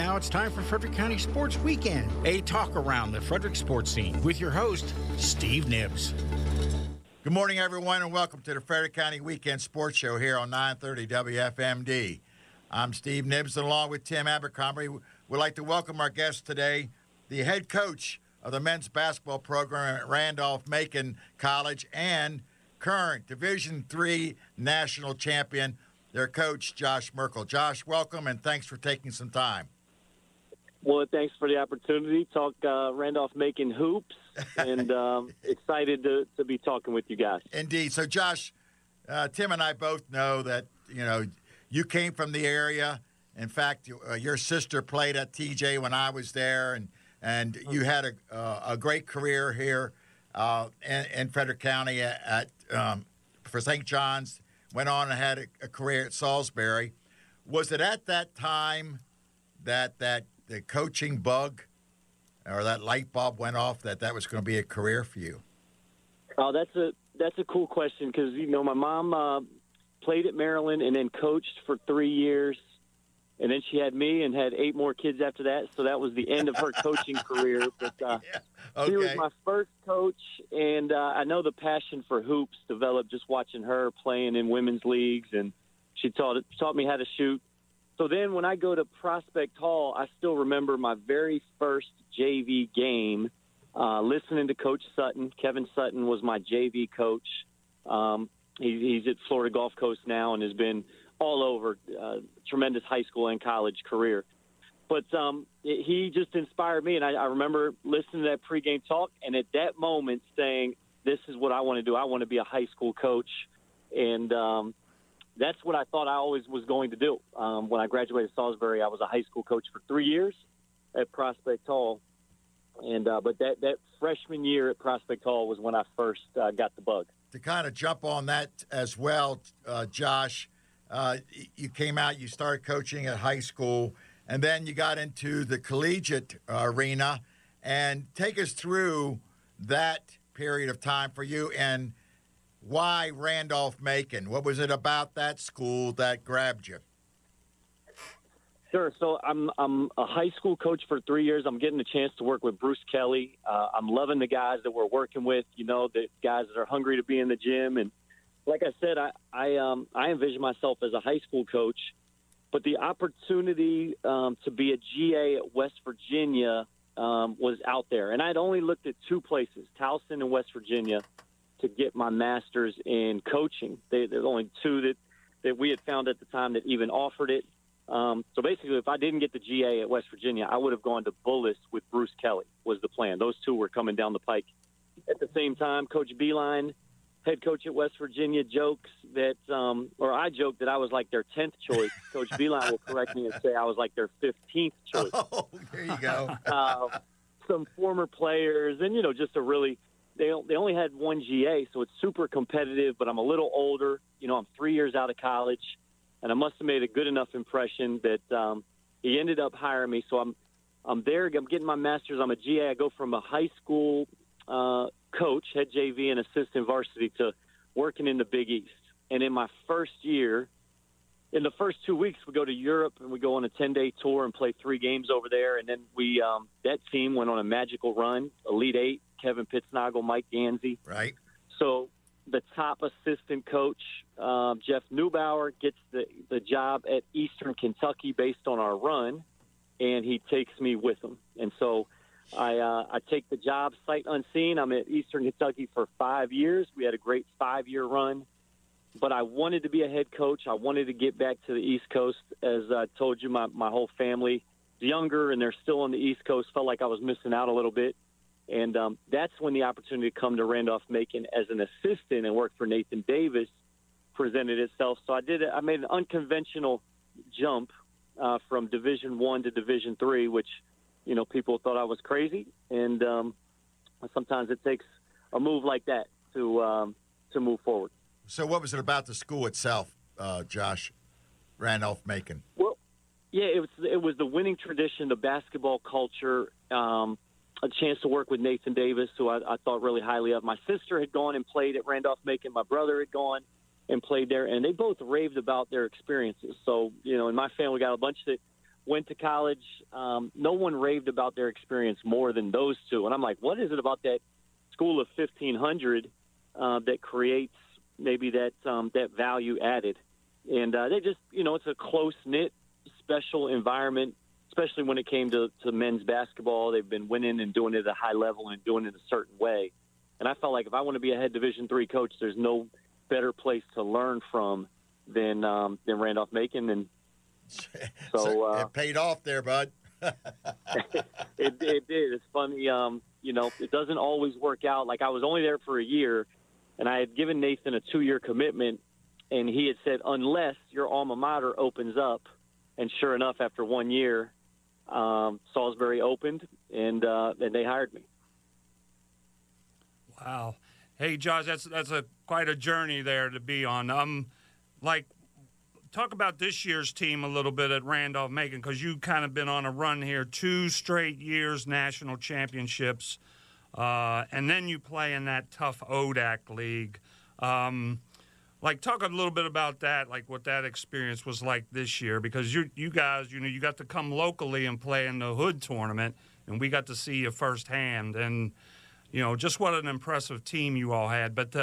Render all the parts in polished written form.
now it's time for Frederick County Sports Weekend, a talk around the Frederick sports scene with your host, Steve Nibbs. Good morning, everyone, and welcome to the Frederick County Weekend Sports Show here on 930 WFMD. I'm Steve Nibbs, and along with Tim Abercrombie, we'd like to welcome our guest today, the head coach of the men's basketball program at Randolph-Macon College and current Division III national champion, their coach, Josh Merkel. Josh, welcome, and thanks for taking some time. Well, thanks for the opportunity. Talk Randolph-Macon hoops, and excited to be talking with you guys. Indeed. So, Josh, Tim and I both know that, you know, you came from the area. In fact, your sister played at TJ when I was there, and you had a great career here in Frederick County for St. John's. Went on and had a career at Salisbury. Was it at that time that the coaching bug or that light bulb went off that was going to be a career for you? Oh, that's a cool question because, you know, my mom played at Maryland and then coached for 3 years. And then she had me and had 8 more kids after that, so that was the end of her coaching career. But She was my first coach, and I know the passion for hoops developed just watching her playing in women's leagues, and she taught me how to shoot. So then when I go to Prospect Hall, I still remember my very first JV game, listening to Coach Sutton. Kevin Sutton was my JV coach. He's at Florida Gulf Coast now and has been – all over, tremendous high school and college career. But he just inspired me, and I remember listening to that pregame talk, and at that moment saying, this is what I want to do. I want to be a high school coach, and that's what I thought I always was going to do. When I graduated Salisbury, I was a high school coach for 3 years at Prospect Hall, and but that freshman year at Prospect Hall was when I first got the bug. To kind of jump on that as well, Josh, you came out, you started coaching at high school, and then you got into the collegiate arena. And take us through that period of time for you and why Randolph-Macon? What was it about that school that grabbed you? Sure. So I'm a high school coach for 3 years. I'm getting a chance to work with Bruce Kelly. I'm loving the guys that we're working with, you know, the guys that are hungry to be in the gym. And like I said, I envision myself as a high school coach, but the opportunity to be a GA at West Virginia was out there. And I'd only looked at 2 places, Towson and West Virginia, to get my master's in coaching. There's only 2 that we had found at the time that even offered it. So basically, if I didn't get the GA at West Virginia, I would have gone to Bullis with Bruce Kelly was the plan. Those 2 were coming down the pike. At the same time, Coach Beeline, head coach at West Virginia, jokes that I joked that I was like their 10th choice. Coach Beeline will correct me and say I was like their 15th choice. Oh, there you go. Some former players and, you know, just a really – they only had 1 GA, so it's super competitive, but I'm a little older. You know, I'm 3 years out of college, and I must have made a good enough impression that he ended up hiring me. So I'm there. I'm getting my master's. I'm a GA. I go from a high school coach, head JV and assistant varsity, to working in the Big East. And in my first year, in the first 2 weeks, we go to Europe and we go on a 10-day tour and play 3 games over there. And then we that team went on a magical run, Elite 8, Kevin Pittsnogle, Mike Gansey. Right. So the top assistant coach, Jeff Neubauer, gets the job at Eastern Kentucky based on our run, and he takes me with him. And so I take the job sight unseen. I'm at Eastern Kentucky for 5 years. We had a great 5-year run, but I wanted to be a head coach. I wanted to get back to the East Coast. As I told you, my whole family is younger, and they're still on the East Coast. Felt like I was missing out a little bit, and that's when the opportunity to come to Randolph-Macon as an assistant and work for Nathan Davis presented itself. So I did. I made an unconventional jump from Division I to Division III, which, you know, people thought I was crazy, and sometimes it takes a move like that to move forward. So what was it about the school itself, Josh, Randolph-Macon? Well, yeah, it was the winning tradition, the basketball culture, a chance to work with Nathan Davis, who I thought really highly of. My sister had gone and played at Randolph-Macon. My brother had gone and played there, and they both raved about their experiences. So, you know, and my family got a bunch of it. went to college. No one raved about their experience more than those two. And I'm like, what is it about that school of 1,500 that creates maybe that that value added? And they just, you know, it's a close-knit, special environment, especially when it came to men's basketball. They've been winning and doing it at a high level and doing it a certain way. And I felt like if I want to be a head Division III coach, there's no better place to learn from than Randolph-Macon. And so it paid off there, bud. it did. It's funny. You know, it doesn't always work out. Like, I was only there for a year, and I had given Nathan a 2-year commitment, and he had said, unless your alma mater opens up. And sure enough, after 1 year, Salisbury opened, and they hired me. Wow. Hey, Josh, that's quite a journey there to be on. Talk about this year's team a little bit at Randolph-Macon, because you've kind of been on a run here, 2 straight years national championships, and then you play in that tough ODAC league. Talk a little bit about that, like what that experience was like this year, because you guys, you know, you got to come locally and play in the Hood tournament, and we got to see you firsthand, and, you know, just what an impressive team you all had. But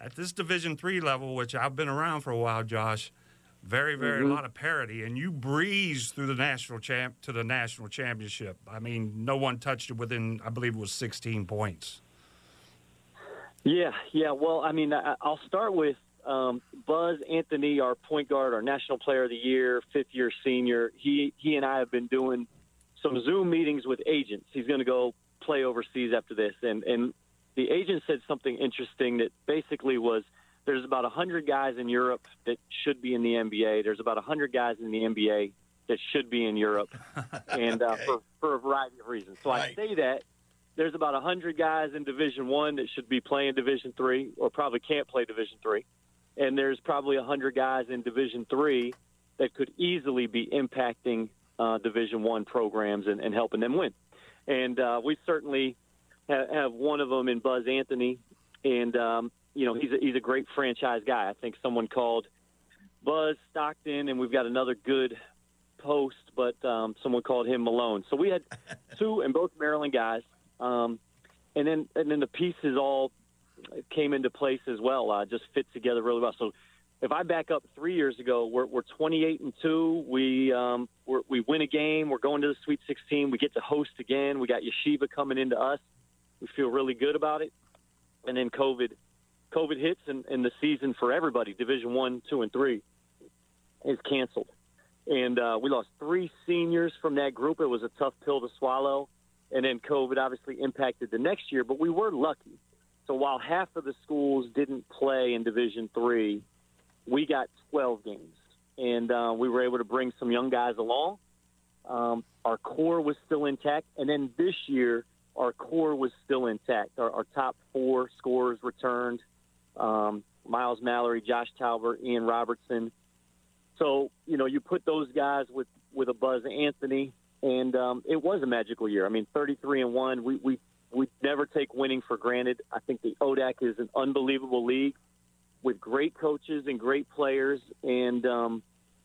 at this Division III level, which I've been around for a while, Josh, very, very lot of parity, and you breezed through the national to the national championship. I mean, no one touched it within, I believe it was 16 points. Yeah. Well, I mean, I'll start with Buzz Anthony, our point guard, our National Player of the Year, 5th-year senior. He and I have been doing some Zoom meetings with agents. He's going to go play overseas after this. And the agent said something interesting that basically was, there's about 100 guys in Europe that should be in the NBA. There's about 100 guys in the NBA that should be in Europe, and okay. for a variety of reasons. So right. I say that. There's about 100 guys in Division I that should be playing Division III or probably can't play Division III. And there's probably 100 guys in Division III that could easily be impacting Division I programs and helping them win. And we certainly have one of them in Buzz Anthony. And, you know, he's a great franchise guy. I think someone called Buzz Stockton, and we've got another good post, but someone called him Malone. So we had 2 and both Maryland guys. And then the pieces all came into place as well. Just fit together really well. So if I back up 3 years ago, we're 28-2. We win a game. We're going to the Sweet 16. We get to host again. We got Yeshiva coming into us. We feel really good about it. And then COVID hits, and the season for everybody, Division I, II, and III, is canceled. And we lost 3 seniors from that group. It was a tough pill to swallow. And then COVID obviously impacted the next year, but we were lucky. So while half of the schools didn't play in Division III, we got 12 games. And we were able to bring some young guys along. Our core was still intact. And then this year, our core was still intact. Our top 4 scorers returned, Miles Mallory, Josh Talbert, Ian Robertson. So, you know, you put those guys with a Buzz Anthony, and it was a magical year. I mean, 33-1. We never take winning for granted. I think the ODAC is an unbelievable league with great coaches and great players, and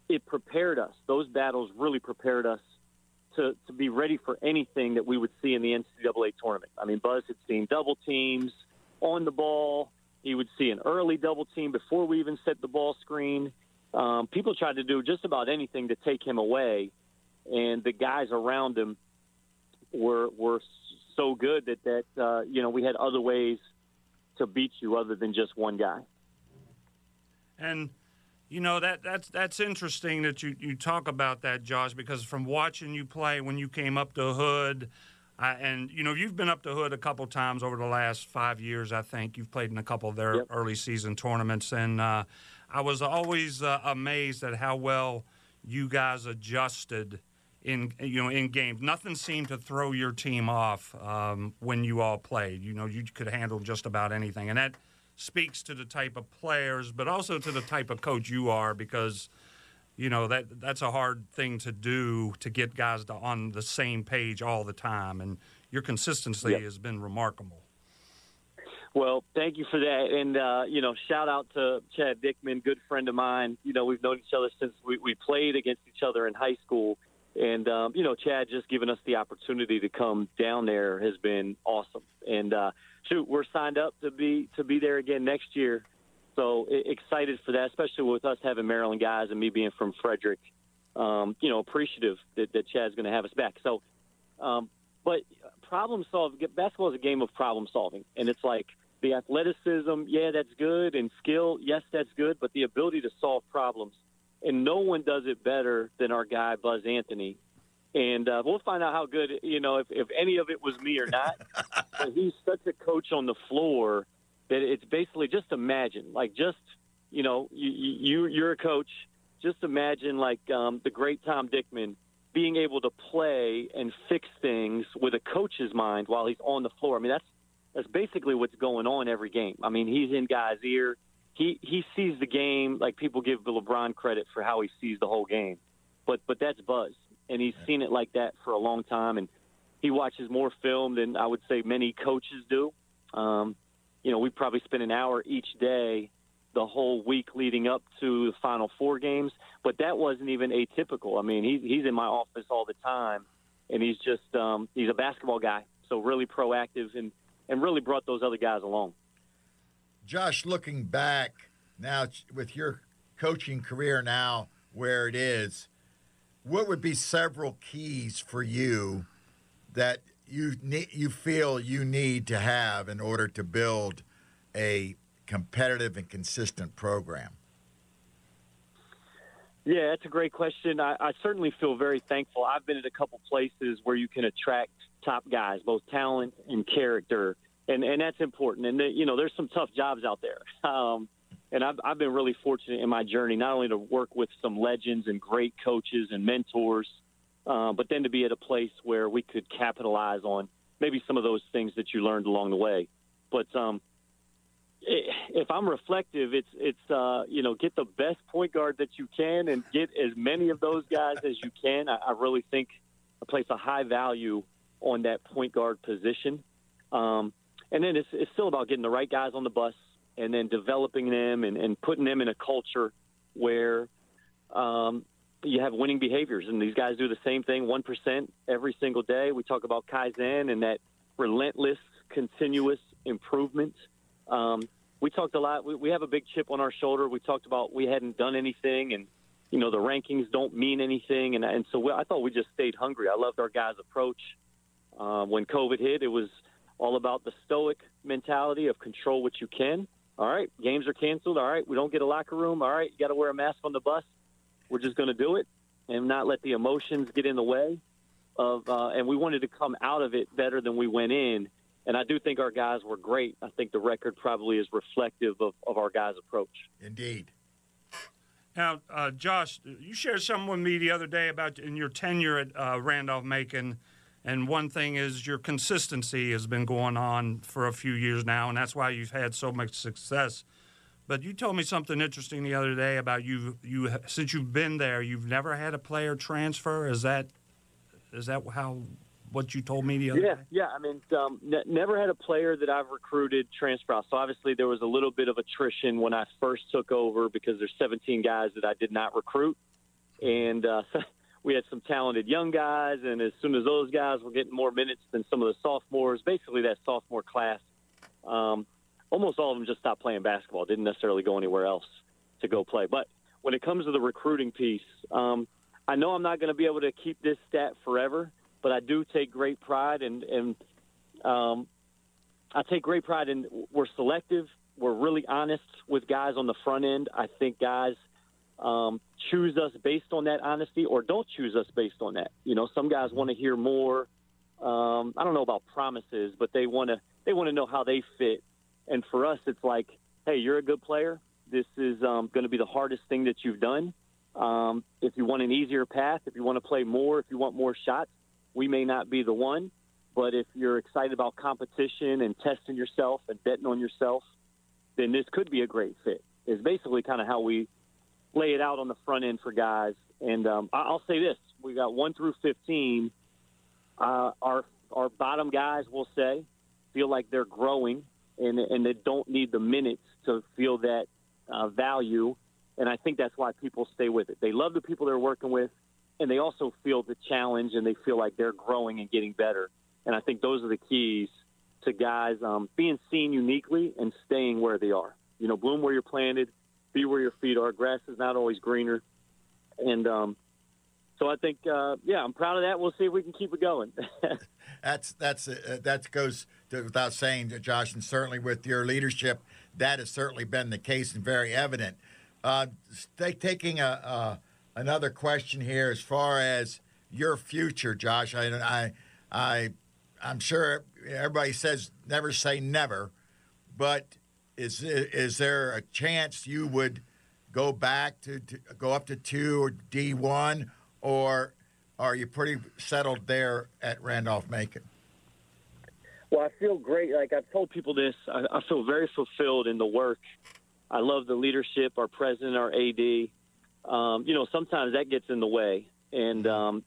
it prepared us. Those battles really prepared us to be ready for anything that we would see in the NCAA tournament. I mean, Buzz had seen double teams on the ball. He would see an early double team before we even set the ball screen. People tried to do just about anything to take him away. And the guys around him were so good that you know, we had other ways to beat you other than just one guy. And you know, that's interesting that you talk about that, Josh, because from watching you play when you came up to Hood, and you know, you've been up to Hood a couple times over the last 5 years. I think you've played in a couple of their early season tournaments, and I was always amazed at how well you guys adjusted. In games, nothing seemed to throw your team off when you all played. You know, you could handle just about anything, and that speaks to the type of players, but also to the type of coach you are, because you know that's a hard thing to do, to get guys on the same page all the time. And your consistency has been remarkable. Well, thank you for that, and you know, shout out to Chad Dickman, good friend of mine. You know, we've known each other since we played against each other in high school. And, you know, Chad just giving us the opportunity to come down there has been awesome. And, shoot, we're signed up to be there again next year. So excited for that, especially with us having Maryland guys and me being from Frederick. You know, appreciative that Chad's going to have us back. So, but basketball is a game of problem solving. And it's like the athleticism, yeah, that's good. And skill, yes, that's good. But the ability to solve problems. And no one does it better than our guy, Buzz Anthony. And we'll find out how good, you know, if any of it was me or not. But he's such a coach on the floor that it's basically just imagine. Like, just, you know, you're a coach. Just imagine, like, the great Tom Dickman being able to play and fix things with a coach's mind while he's on the floor. I mean, that's basically what's going on every game. I mean, he's in guys' ear. He sees the game like people give LeBron credit for how he sees the whole game, but that's Buzz, and he's seen it like that for a long time, and he watches more film than I would say many coaches do. You know, we probably spend an hour each day the whole week leading up to the Final Four games, but that wasn't even atypical. I mean, he's in my office all the time, and he's just he's a basketball guy, so really proactive and really brought those other guys along. Josh, looking back now with your coaching career now where it is, what would be several keys for you that you feel you need to have in order to build a competitive and consistent program? Yeah, that's a great question. I certainly feel very thankful. I've been at a couple places where you can attract top guys, both talent and character. And that's important. And, you know, there's some tough jobs out there. And I've been really fortunate in my journey, not only to work with some legends and great coaches and mentors, but then to be at a place where we could capitalize on maybe some of those things that you learned along the way. But if I'm reflective, it's you know, get the best point guard that you can and get as many of those guys as you can. I really think I place a high value on that point guard position. And then it's still about getting the right guys on the bus and then developing them and putting them in a culture where you have winning behaviors. And these guys do the same thing 1% every single day. We talk about Kaizen and that relentless, continuous improvement. We talked a lot. We have a big chip on our shoulder. We talked about we hadn't done anything and, you know, the rankings don't mean anything. And so I thought we just stayed hungry. I loved our guys' approach. When COVID hit, it was – all about the stoic mentality of control what you can. All right, games are canceled. All right, we don't get a locker room. All right, you got to wear a mask on the bus. We're just going to do it and not let the emotions get in the way of. And we wanted to come out of it better than we went in. And I do think our guys were great. I think the record probably is reflective of our guys' approach. Indeed. Now, Josh, you shared something with me the other day about in your tenure at Randolph-Macon. And one thing is your consistency has been going on for a few years now, and that's why you've had so much success. But you told me something interesting the other day about you since you've been there, you've never had a player transfer. Is that how what you told me the other day? Yeah, I mean, never had a player that I've recruited transfer out. So obviously there was a little bit of attrition when I first took over because there's 17 guys that I did not recruit, and we had some talented young guys, and as soon as those guys were getting more minutes than some of the sophomores, basically that sophomore class, almost all of them just stopped playing basketball, didn't necessarily go anywhere else to go play. But when it comes to the recruiting piece, I know I'm not going to be able to keep this stat forever, but I do take great pride, and I take great pride in we're selective, we're really honest with guys on the front end. I think guys choose us based on that honesty or don't choose us based on that. You know, some guys want to hear more. I don't know about promises, but they want to know how they fit. And for us, it's like, hey, you're a good player. This is going to be the hardest thing that you've done. If you want an easier path, if you want to play more, if you want more shots, we may not be the one. But if you're excited about competition and testing yourself and betting on yourself, then this could be a great fit. It's basically kind of how we lay it out on the front end for guys. And I'll say this, we got 1 through 15. Our bottom guys will say, feel like they're growing and they don't need the minutes to feel that value. And I think that's why people stay with it. They love the people they're working with. and they also feel the challenge and they feel like they're growing and getting better. And I think those are the keys to guys being seen uniquely and staying where they are. You know, bloom where you're planted, be where your feet are. Grass is not always greener. And so I think, yeah, I'm proud of that. We'll see if we can keep it going. That goes without saying, Josh, and certainly with your leadership, that has certainly been the case and very evident. Taking another question here as far as your future, Josh. I'm sure everybody says never say never, but is there a chance you would go back to go up to 2 or D1, or are you pretty settled there at Randolph-Macon? Well, I feel great. Like I've told people this, I feel very fulfilled in the work. I love the leadership, our president, our AD. You know, sometimes that gets in the way and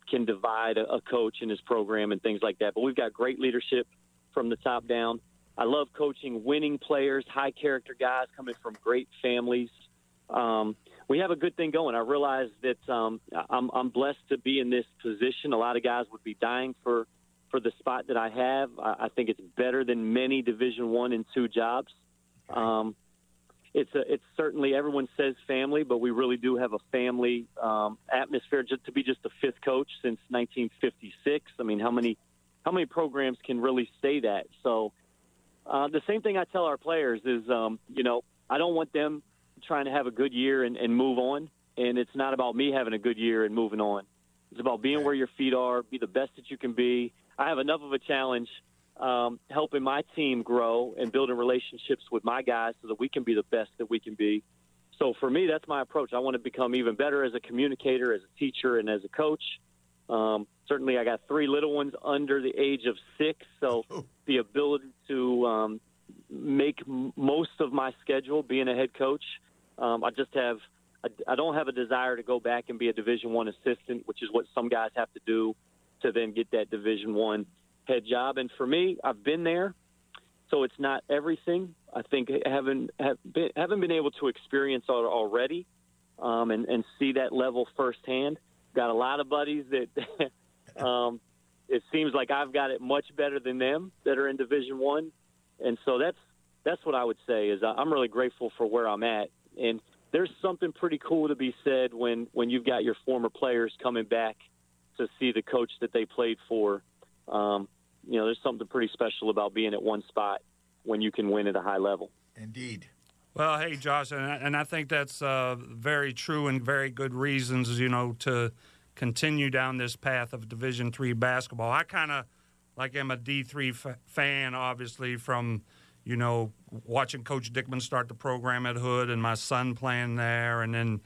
can divide a coach and his program and things like that. But we've got great leadership from the top down. I love coaching winning players, high-character guys coming from great families. We have a good thing going. I realize that I'm blessed to be in this position. A lot of guys would be dying for the spot that I have. I think it's better than many Division I and II jobs. It's certainly, everyone says family, but we really do have a family atmosphere. Just to be just the fifth coach since 1956. I mean, how many programs can really say that? So the same thing I tell our players is, you know, I don't want them trying to have a good year and move on. And it's not about me having a good year and moving on. It's about being where your feet are, be the best that you can be. I have enough of a challenge helping my team grow and building relationships with my guys so that we can be the best that we can be. So for me, that's my approach. I want to become even better as a communicator, as a teacher, and as a coach. Certainly I got 3 little ones under the age of 6, so the ability to make most of my schedule being a head coach. I don't have a desire to go back and be a Division I assistant, which is what some guys have to do to then get that Division I head job. And for me, I've been there, so it's not everything. I think haven't been able to experience it already and see that level firsthand. Got a lot of buddies that it seems like I've got it much better than them that are in Division I, and so that's what I would say is I'm really grateful for where I'm at. And there's something pretty cool to be said when you've got your former players coming back to see the coach that they played for. You know, there's something pretty special about being at one spot when you can win at a high level. Indeed. Well, hey, Josh, and I think that's very true and very good reasons, you know, to continue down this path of Division III basketball. I kind of, like, am a D3 fan, obviously, from, you know, watching Coach Dickman start the program at Hood and my son playing there, and then,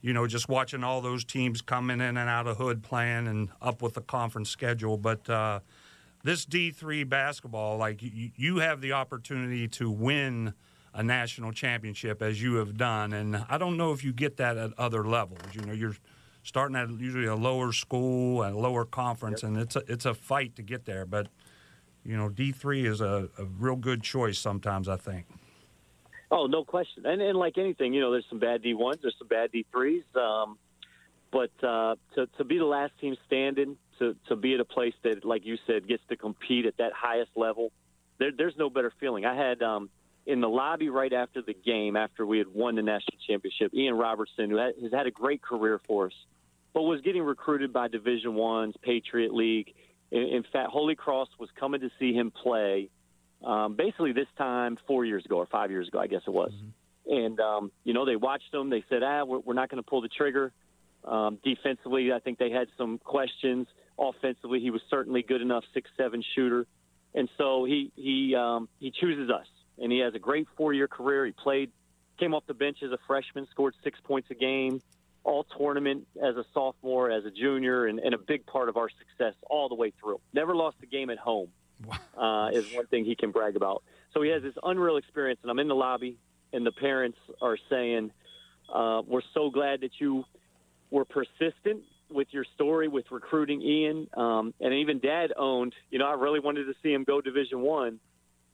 you know, just watching all those teams coming in and out of Hood playing and up with the conference schedule. But this D3 basketball, like, you have the opportunity to win a national championship as you have done, and I don't know if you get that at other levels. You know, you're starting at usually a lower school and lower conference, and it's a fight to get there. But, you know, D3 is a real good choice sometimes, I think. Oh, no question. And like anything, you know, there's some bad D1s, there's some bad D3s. But to be the last team standing, to be at a place that, like you said, gets to compete at that highest level, there's no better feeling. I had in the lobby right after the game, after we had won the national championship, Ian Robertson, who has had a great career for us, but was getting recruited by Division I's, Patriot League. In fact, Holy Cross was coming to see him play. Basically this time 4 years ago or 5 years ago, I guess it was. And, you know, they watched them. They said, we're not going to pull the trigger. Defensively, I think they had some questions. Offensively, he was certainly good enough 6'7" shooter. And so he chooses us, and he has a great 4-year career. He came off the bench as a freshman, scored 6 points a game, all tournament as a sophomore, as a junior, and a big part of our success all the way through. Never lost a game at home. Is one thing he can brag about. So he has this unreal experience, and I'm in the lobby, and the parents are saying, we're so glad that you were persistent with your story with recruiting Ian. And even Dad owned, you know, I really wanted to see him go Division I,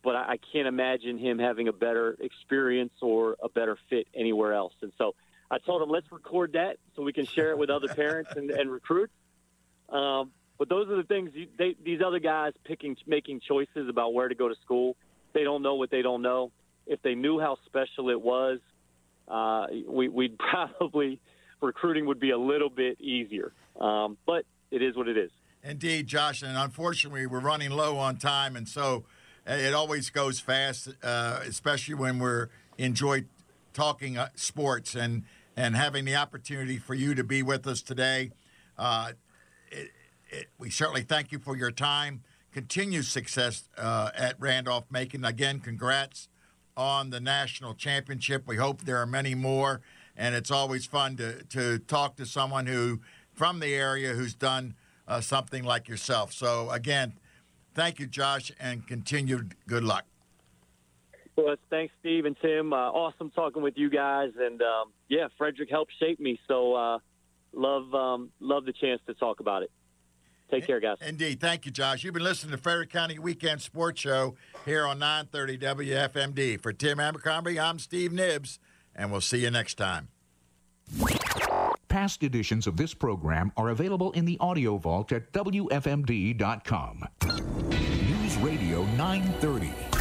but I can't imagine him having a better experience or a better fit anywhere else. And so I told them, let's record that so we can share it with other parents and recruits. But those are the things these other guys making choices about where to go to school. They don't know what they don't know. If they knew how special it was, we'd probably recruiting would be a little bit easier. But it is what it is. Indeed, Josh, and unfortunately we're running low on time, and so it always goes fast, especially when we're enjoy talking sports and having the opportunity for you to be with us today. We certainly thank you for your time. Continued success at Randolph-Macon. Again, congrats on the national championship. We hope there are many more, and it's always fun to talk to someone who from the area who's done something like yourself. So, again, thank you, Josh, and continued good luck. Well, thanks, Steve and Tim. Awesome talking with you guys. And, yeah, Frederick helped shape me, so love the chance to talk about it. Take care, guys. Indeed. Thank you, Josh. You've been listening to Frederick County Weekend Sports Show here on 930 WFMD. For Tim Abercrombie, I'm Steve Nibbs, and we'll see you next time. Past editions of this program are available in the audio vault at WFMD.com. News Radio 930.